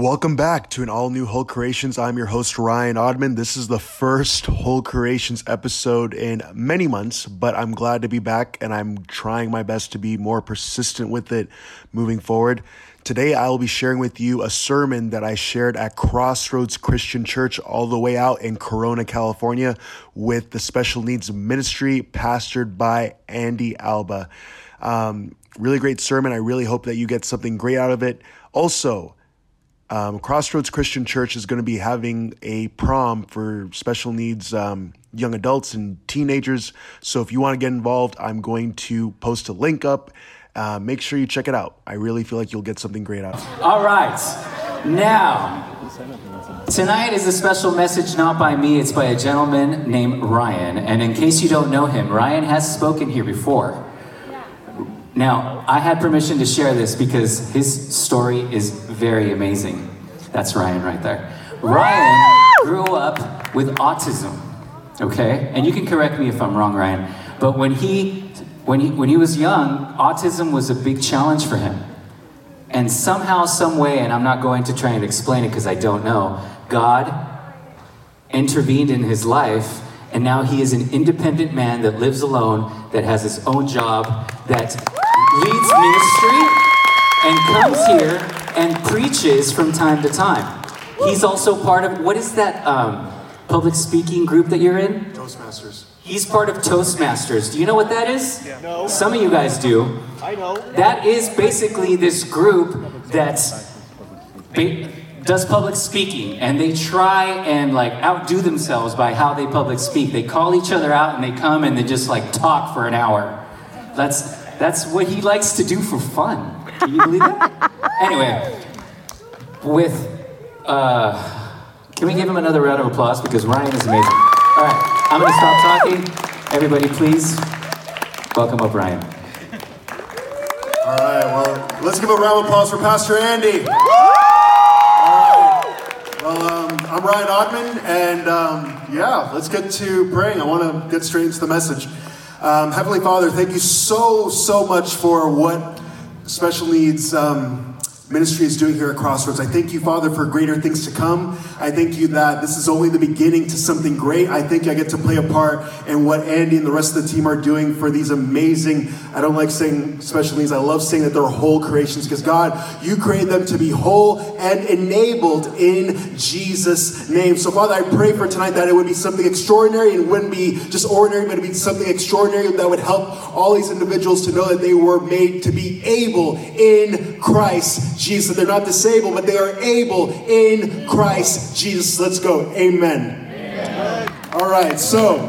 Welcome back to an all-new Whole Creations. I'm your host, Ryan Oddman. This is the first Whole Creations episode in many months, but I'm glad to be back, and I'm trying my best to be more persistent with it moving forward. Today, I will be sharing with you a sermon that I shared at Crossroads Christian Church all the way out in Corona, California, with the Special Needs Ministry, pastored by Andy Alba. Really great sermon. I really hope that you get something great out of it. Also, Crossroads Christian Church is going to be having a prom for special needs young adults and teenagers. So if you want to get involved, I'm going to post a link up. Make sure you check it out. I really feel like you'll get something great out. All right. Now, tonight is a special message not by me. It's by a gentleman named Ryan. And in case you don't know him, Ryan has spoken here before. Now, I had permission to share this because his story is very amazing. That's Ryan right there. Ryan grew up with autism, okay? And you can correct me if I'm wrong, Ryan. But when he was young, autism was a big challenge for him. And somehow, some way, and I'm not going to try and explain it because I don't know, God intervened in his life. And now he is an independent man that lives alone, that has his own job, that leads ministry and comes here and preaches from time to time. He's also part of, what is that public speaking group that you're in? Toastmasters. He's part of Toastmasters. Do you know what that is? Yeah. No. Some of you guys do. I know. That is basically this group that's does public speaking, and they try and like outdo themselves by how they public speak. They call each other out and they come and they just like talk for an hour. That's what he likes to do for fun. Can you believe that? Anyway, can we give him another round of applause because Ryan is amazing. All right, I'm gonna stop talking. Everybody, please welcome up Ryan. All right, well, let's give a round of applause for Pastor Andy. Well, I'm Ryan Oddman, and let's get to praying. I want to get straight into the message. Heavenly Father, thank you so much for what Special Needs Ministry is doing here at Crossroads. I thank you, Father, for greater things to come. I thank you that this is only the beginning to something great. I think I get to play a part in what Andy and the rest of the team are doing for these amazing, I don't like saying special needs, I love saying that they're whole creations, because God, you created them to be whole and enabled in Jesus' name. So Father, I pray for tonight that it would be something extraordinary. It wouldn't be just ordinary, but it would be something extraordinary that would help all these individuals to know that they were made to be able in Christ Jesus. They're not disabled, but they are able in Christ Jesus. Let's go. Amen. Amen. All right, so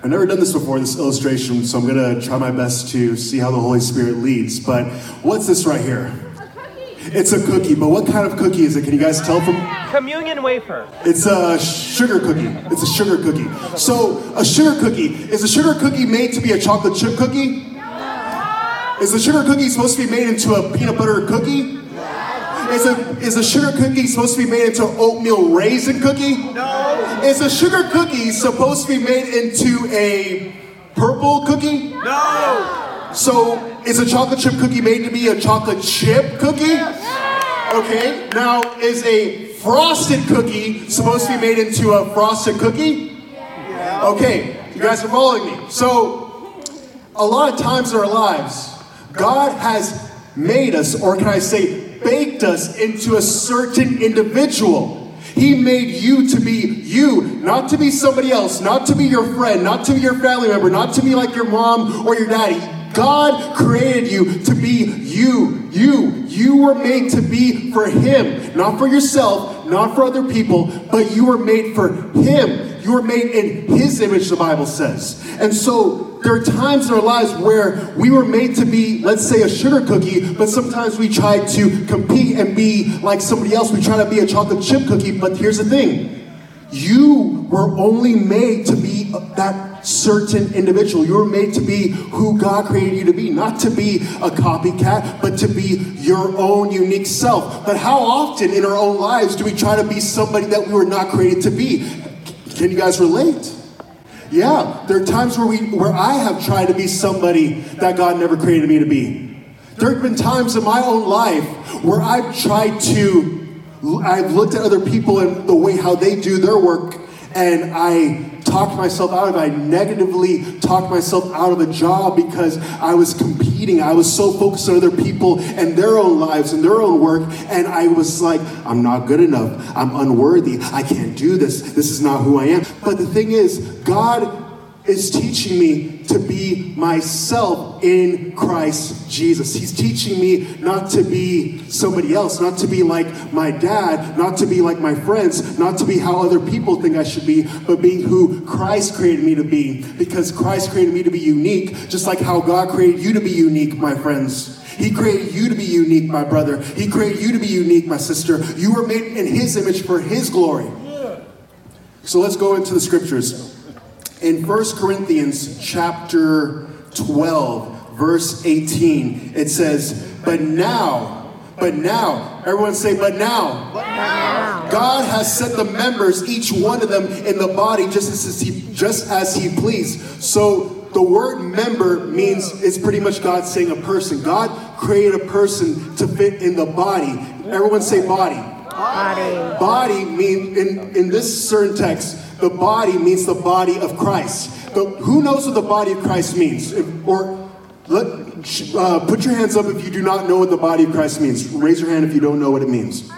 I've never done this before, this illustration, so I'm going to try my best to see how the Holy Spirit leads. But what's this right here? A cookie. It's a cookie, but what kind of cookie is it? Can you guys tell from? Communion wafer. It's a sugar cookie. It's a sugar cookie. So a sugar cookie. Is a sugar cookie made to be a chocolate chip cookie? Is the sugar cookie supposed to be made into a peanut butter cookie? Is a sugar cookie supposed to be made into oatmeal raisin cookie? No. Is a sugar cookie supposed to be made into a purple cookie? No. So is a chocolate chip cookie made to be a chocolate chip cookie? Yes. Okay. Now, is a frosted cookie supposed to be made into a frosted cookie? Okay. You guys are following me. So a lot of times in our lives, God has made us, or can I say, baked us into a certain individual. He made you to be you, not to be somebody else, not to be your friend, not to be your family member, not to be like your mom or your daddy. God created you to be you. You were made to be for Him, not for yourself, not for other people, but you were made for Him. You were made in His image, the Bible says. And so there are times in our lives where we were made to be, let's say, a sugar cookie, but sometimes we try to compete and be like somebody else. We try to be a chocolate chip cookie, but here's the thing. You were only made to be that certain individual. You were made to be who God created you to be, not to be a copycat, but to be your own unique self. But how often in our own lives do we try to be somebody that we were not created to be? Can you guys relate? Yeah, there are times where I have tried to be somebody that God never created me to be. There have been times in my own life where I've looked at other people and the way how they do their work, and I talked myself out of it. I negatively talked myself out of a job because I was competing. I was so focused on other people and their own lives and their own work, and I was like, I'm not good enough. I'm unworthy. I can't do this. This is not who I am. But the thing is, God is teaching me to be myself in Christ Jesus. He's teaching me not to be somebody else, not to be like my dad, not to be like my friends, not to be how other people think I should be, but being who Christ created me to be, because Christ created me to be unique, just like how God created you to be unique, my friends. He created you to be unique, my brother. He created you to be unique, my sister. You were made in His image for His glory. So let's go into the scriptures. In 1 Corinthians chapter 12, verse 18, it says, but now, everyone say, but now. God has set the members, each one of them in the body just as he pleased. So the word member means, it's pretty much God saying a person. God created a person to fit in the body. Everyone say body. Body means, in this certain text, the body means the body of Christ. Who knows what the body of Christ means? Put your hands up if you do not know what the body of Christ means. Raise your hand if you don't know what it means.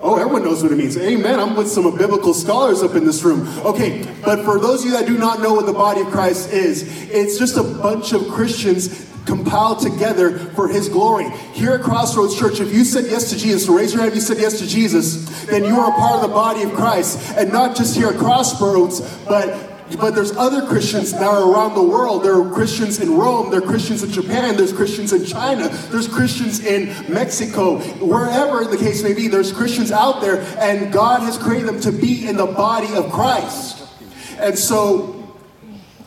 Oh, everyone knows what it means. Amen. I'm with some biblical scholars up in this room. Okay, but for those of you that do not know what the body of Christ is, it's just a bunch of Christians compiled together for His glory. Here at Crossroads Church, if you said yes to Jesus, raise your hand if you said yes to Jesus, then you are a part of the body of Christ. And not just here at Crossroads, but there's other Christians that are around the world. There are Christians in Rome, there are Christians in Japan, there's Christians in China, there's Christians in Mexico, wherever the case may be, there's Christians out there, and God has created them to be in the body of Christ. And so,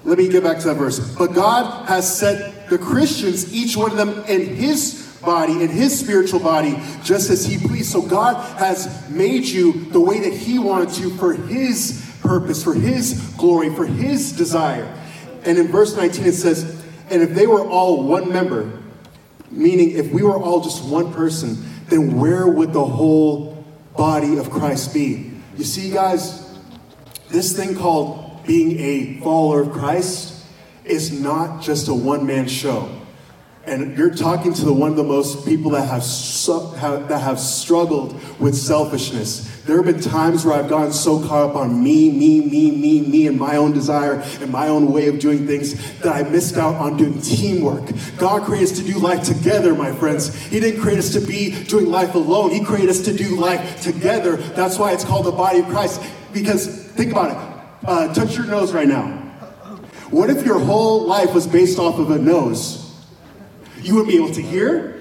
let me get back to that verse. But God has set the Christians, each one of them, in His body, in His spiritual body, just as He pleased. So God has made you the way that He wanted you for His purpose, for His glory, for His desire. And in verse 19 it says, and if they were all one member, meaning if we were all just one person, then where would the whole body of Christ be? You see, guys, this thing called being a follower of Christ is not just a one-man show. And you're talking to one of the most people that have struggled with selfishness. There have been times where I've gotten so caught up on me, and my own desire and my own way of doing things that I missed out on doing teamwork. God created us to do life together, my friends. He didn't create us to be doing life alone. He created us to do life together. That's why it's called the body of Christ. Because think about it. Touch your nose right now. What if your whole life was based off of a nose? You wouldn't be able to hear.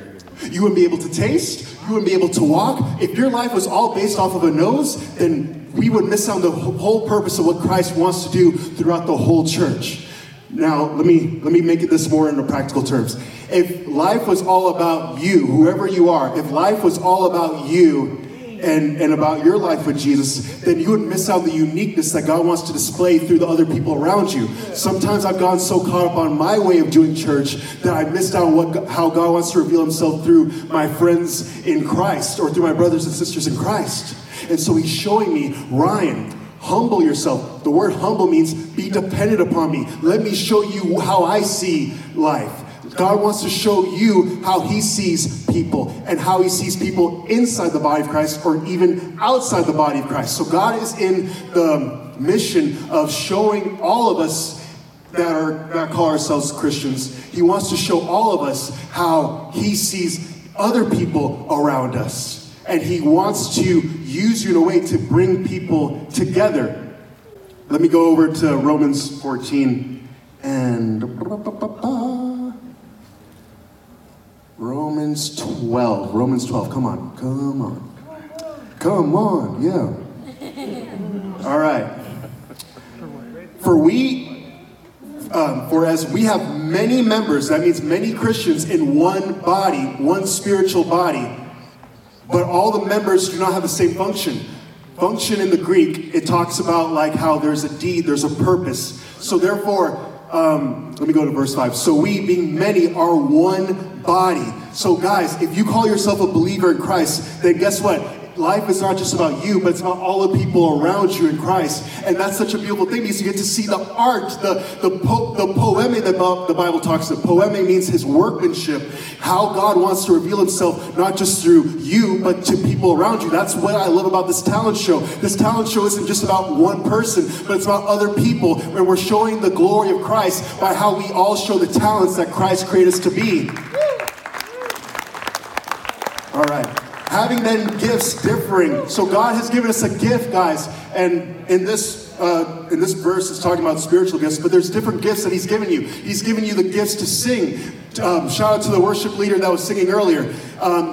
You wouldn't be able to taste. You wouldn't be able to walk. If your life was all based off of a nose, then we would miss out on the whole purpose of what Christ wants to do throughout the whole church. Now, let me make it this more into practical terms. If life was all about you, whoever you are, if life was all about you, and about your life with Jesus, then you would miss out on the uniqueness that God wants to display through the other people around you. Sometimes I've gotten so caught up on my way of doing church that I missed out on how God wants to reveal Himself through my friends in Christ or through my brothers and sisters in Christ. And so He's showing me, Ryan, humble yourself. The word humble means be dependent upon me. Let me show you how I see life. God wants to show you how He sees people and how He sees people inside the body of Christ or even outside the body of Christ. So God is in the mission of showing all of us that call ourselves Christians. He wants to show all of us how He sees other people around us. And He wants to use you in a way to bring people together. Let me go over to Romans 14 and... Romans 12, come on, yeah. All right. For as we have many members, that means many Christians in one body, one spiritual body, but all the members do not have the same function. Function in the Greek, it talks about like how there's a deed, there's a purpose. So therefore, Let me go to verse 5. So we, being many, are one body. So guys, if you call yourself a believer in Christ, then guess what? Life is not just about you, but it's about all the people around you in Christ. And that's such a beautiful thing, because you get to see the art, the poeme that the Bible talks about. Poeme means his workmanship, how God wants to reveal himself, not just through you, but to people around you. That's what I love about this talent show. This talent show isn't just about one person, but it's about other people. And we're showing the glory of Christ by how we all show the talents that Christ created us to be. All right. Having then gifts differing. So God has given us a gift, guys. And in this verse, it's talking about spiritual gifts, but there's different gifts that he's given you. He's given you the gifts to sing. Shout out to the worship leader that was singing earlier.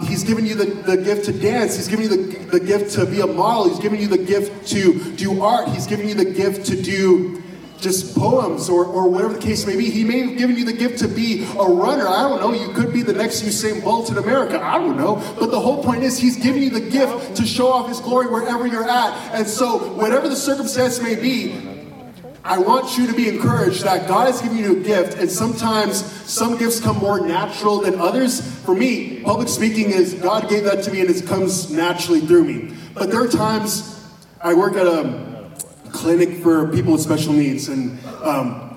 He's given you the gift to dance. He's given you the gift to be a model. He's given you the gift to do art. He's given you the gift to do just poems or whatever the case may be. He may have given you the gift to be a runner. I don't know. You could be the next Usain Bolt in America. I don't know. But the whole point is he's giving you the gift to show off his glory wherever you're at. And so whatever the circumstance may be, I want you to be encouraged that God has given you a gift, and sometimes some gifts come more natural than others. For me, public speaking is God gave that to me and it comes naturally through me. But there are times I work at a clinic for people with special needs, and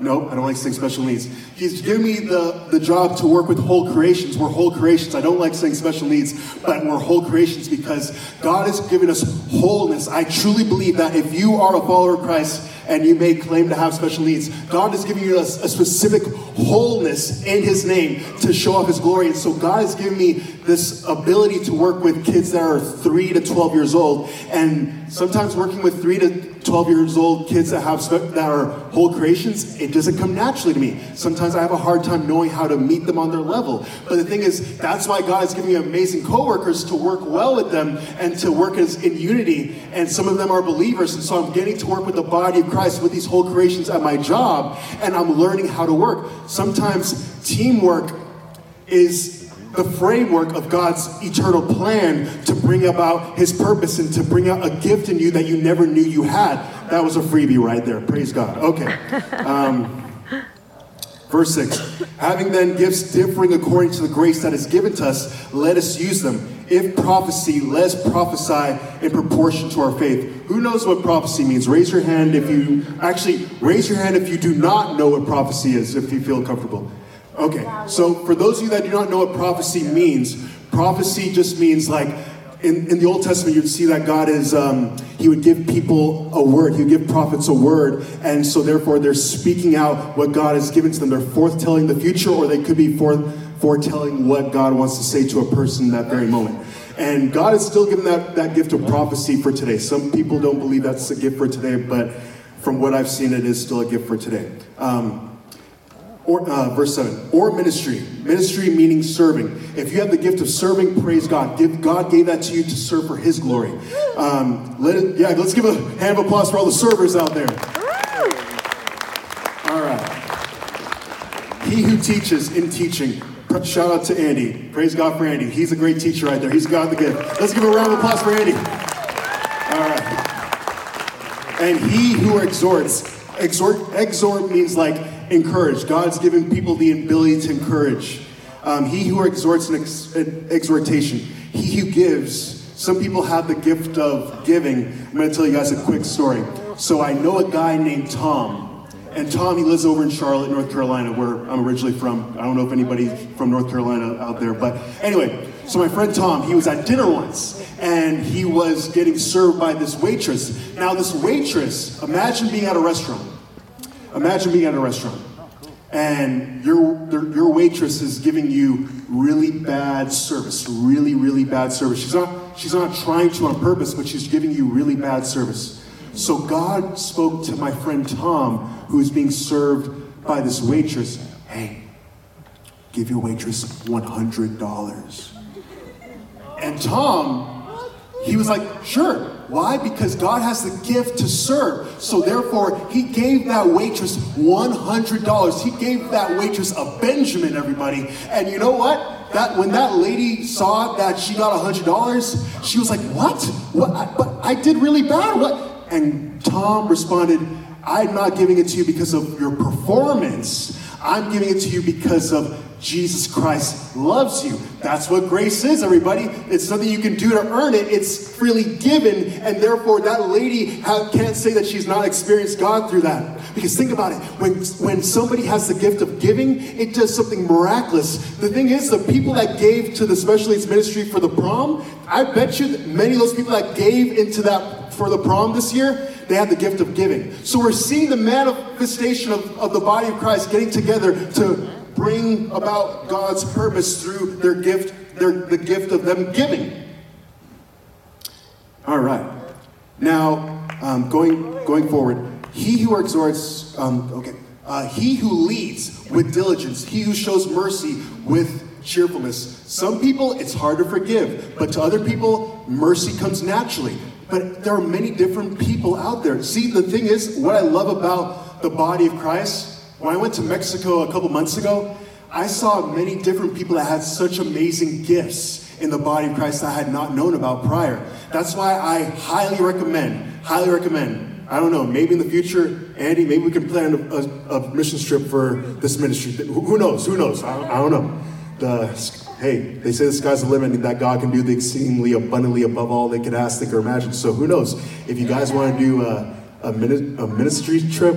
no, I don't like saying special needs. He's given me the job to work with Whole Creations. We're Whole Creations. I don't like saying special needs, but we're Whole Creations because God has given us wholeness. I truly believe that if you are a follower of Christ and you may claim to have special needs, God has given you a specific wholeness in his name to show off his glory. And so God has given me this ability to work with kids that are 3 to 12 years old, and sometimes working with 3 to 12 years old kids that are Whole Creations, it doesn't come naturally to me. Sometimes I have a hard time knowing how to meet them on their level. But the thing is, that's why God has given me amazing coworkers to work well with them and to work as in unity. And some of them are believers, and so I'm getting to work with the body of Christ with these Whole Creations at my job, and I'm learning how to work. Sometimes teamwork is the framework of God's eternal plan to bring about his purpose and to bring out a gift in you that you never knew you had. That was a freebie right there. Praise God. Okay. Verse 6. Having then gifts differing according to the grace that is given to us, let us use them. If prophecy, let us prophesy in proportion to our faith. Who knows what prophecy means? Raise your hand if you do not know what prophecy is, if you feel comfortable. Okay, so for those of you that do not know what prophecy just means, like in the Old Testament, you'd see that God is, he would give people a word. He would give prophets a word. And so therefore they're speaking out what God has given to them. They're forthtelling the future, or they could be foretelling what God wants to say to a person that very moment. And God has still given that gift of prophecy for today. Some people don't believe that's a gift for today, but from what I've seen, it is still a gift for today. Verse 7, or ministry. Ministry meaning serving. If you have the gift of serving, praise God. God gave that to you to serve for his glory. Let's give a hand of applause for all the servers out there. All right. He who teaches in teaching. Shout out to Andy. Praise God for Andy. He's a great teacher right there. He's got the gift. Let's give a round of applause for Andy. All right. And he who exhorts. Exhort means like encourage. God's given people the ability to encourage. He who exhorts an exhortation. He who gives. Some people have the gift of giving. I'm going to tell you guys a quick story. So I know a guy named Tom. And Tom, he lives over in Charlotte, North Carolina, where I'm originally from. I don't know if anybody from North Carolina out there. But anyway, so my friend Tom, he was at dinner once. And he was getting served by this waitress. Now this waitress, imagine being at a restaurant. And your waitress is giving you really bad service. She's not trying to on purpose, but she's giving you really bad service. So God spoke to my friend Tom, who is being served by this waitress. Hey, give your waitress $100. And Tom, he was like, sure. Why? Because God has the gift to serve. So therefore, he gave that waitress $100. He gave that waitress a Benjamin, everybody. And you know what? That when that lady saw that she got $100, she was like, what? But I did really bad. What? And Tom responded, I'm not giving it to you because of your performance. I'm giving it to you because of Jesus Christ loves you. That's what grace is, everybody. It's nothing you can do to earn it. It's freely given, and therefore that lady can't say that she's not experienced God through that. Because think about it, when somebody has the gift of giving, it does something miraculous. The thing is, the people that gave to the special needs ministry for the prom, I bet you that many of those people that gave into that for the prom this year, they had the gift of giving. So we're seeing the manifestation of the body of Christ getting together to bring about God's purpose through their gift, the gift of them giving. All right. Now, going forward, he who exhorts, he who leads with diligence, he who shows mercy with cheerfulness. Some people, it's hard to forgive, but to other people, mercy comes naturally. But there are many different people out there. See, the thing is, what I love about the body of Christ. When I went to Mexico a couple months ago, I saw many different people that had such amazing gifts in the body of Christ that I had not known about prior. That's why I highly recommend. I don't know, maybe in the future, Andy, maybe we can plan a mission trip for this ministry. Who knows? I don't know. They say the sky's the limit and that God can do the exceedingly abundantly above all they could ask, think, or imagine. So who knows? If you guys want to do a ministry trip,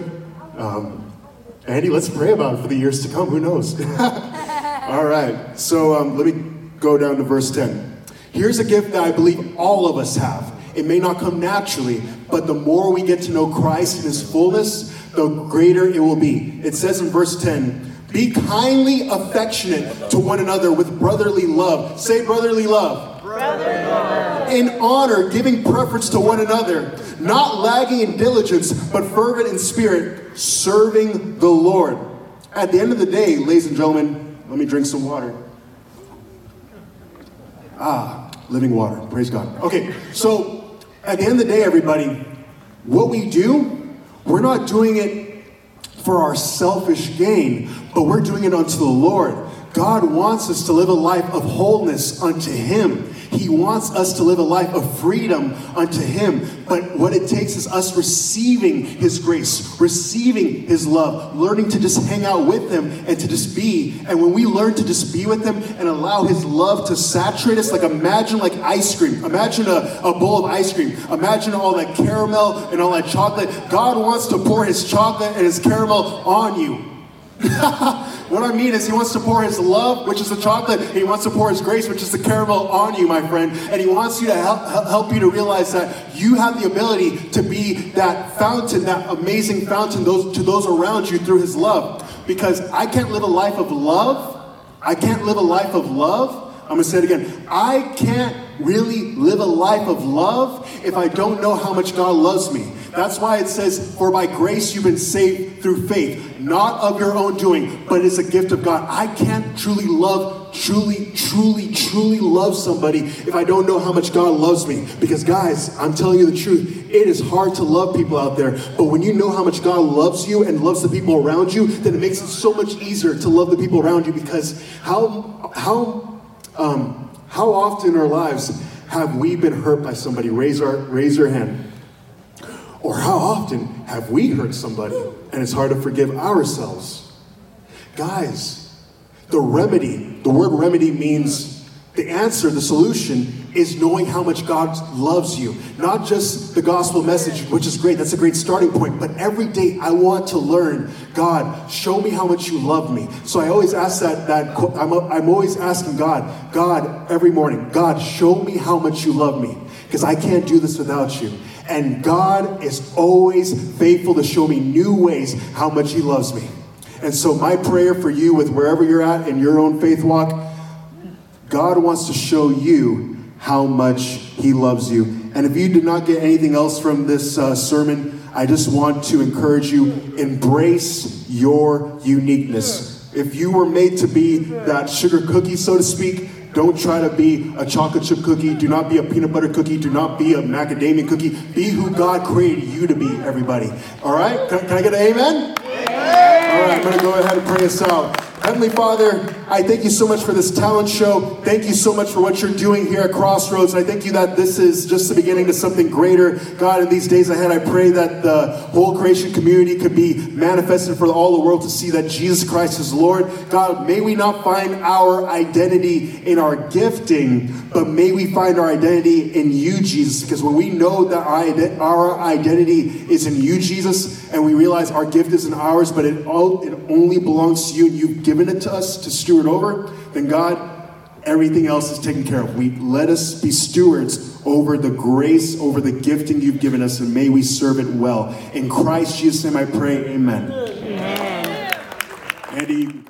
Andy, let's pray about it for the years to come. Who knows? All right. So let me go down to verse 10. Here's a gift that I believe all of us have. It may not come naturally, but the more we get to know Christ in his fullness, the greater it will be. It says in verse 10, be kindly affectionate to one another with brotherly love. Say brotherly love. Brotherly love. In honor, giving preference to one another, not lagging in diligence, but fervent in spirit, serving the Lord. At the end of the day, ladies and gentlemen, let me drink some water. Living water. Praise God. Okay, so at the end of the day, everybody, what we do, we're not doing it for our selfish gain, but we're doing it unto the Lord. God wants us to live a life of wholeness unto him. He wants us to live a life of freedom unto him. But what it takes is us receiving his grace, receiving his love, learning to just hang out with him and to just be. And when we learn to just be with him and allow his love to saturate us, like imagine like ice cream. Imagine a bowl of ice cream. Imagine all that caramel and all that chocolate. God wants to pour his chocolate and his caramel on you. What I mean is he wants to pour his love, which is the chocolate, and he wants to pour his grace, which is the caramel, on you, my friend. And he wants you to help you to realize that you have the ability to be that fountain, that amazing fountain to those around you through his love. Because I can't live a life of love. I'm going to say it again. I can't really live a life of love if I don't know how much God loves me. That's why it says, for by grace you've been saved through faith, not of your own doing, but it's a gift of God. I can't truly love somebody if I don't know how much God loves me. Because guys, I'm telling you the truth, it is hard to love people out there. But when you know how much God loves you and loves the people around you, then it makes it so much easier to love the people around you. Because how often in our lives have we been hurt by somebody? Raise your hand. Or how often have we hurt somebody and it's hard to forgive ourselves? Guys, the word remedy means the answer, the solution is knowing how much God loves you. Not just the gospel message, which is great. That's a great starting point. But every day I want to learn, God, show me how much you love me. So I always ask that I'm always asking God every morning, God, show me how much you love me. Because I can't do this without you. And God is always faithful to show me new ways how much he loves me. And so my prayer for you with wherever you're at in your own faith walk, God wants to show you how much he loves you. And if you did not get anything else from this sermon, I just want to encourage you, embrace your uniqueness. If you were made to be that sugar cookie, so to speak, don't try to be a chocolate chip cookie. Do not be a peanut butter cookie. Do not be a macadamia cookie. Be who God created you to be, everybody. All right? Can I get an amen? All right, I'm going to go ahead and pray us out. Heavenly Father, I thank you so much for this talent show. Thank you so much for what you're doing here at Crossroads. And I thank you that this is just the beginning to something greater. God, in these days ahead, I pray that the whole creation community could be manifested for all the world to see that Jesus Christ is Lord. God, may we not find our identity in our gifting, but may we find our identity in you, Jesus. Because when we know that our identity is in you, Jesus, and we realize our gift isn't ours, but it only belongs to you, and you've given it to us to steward over, then God, everything else is taken care of. Let us be stewards over the grace, over the gifting you've given us, and may we serve it well. In Christ Jesus' name I pray, amen. Amen. Andy.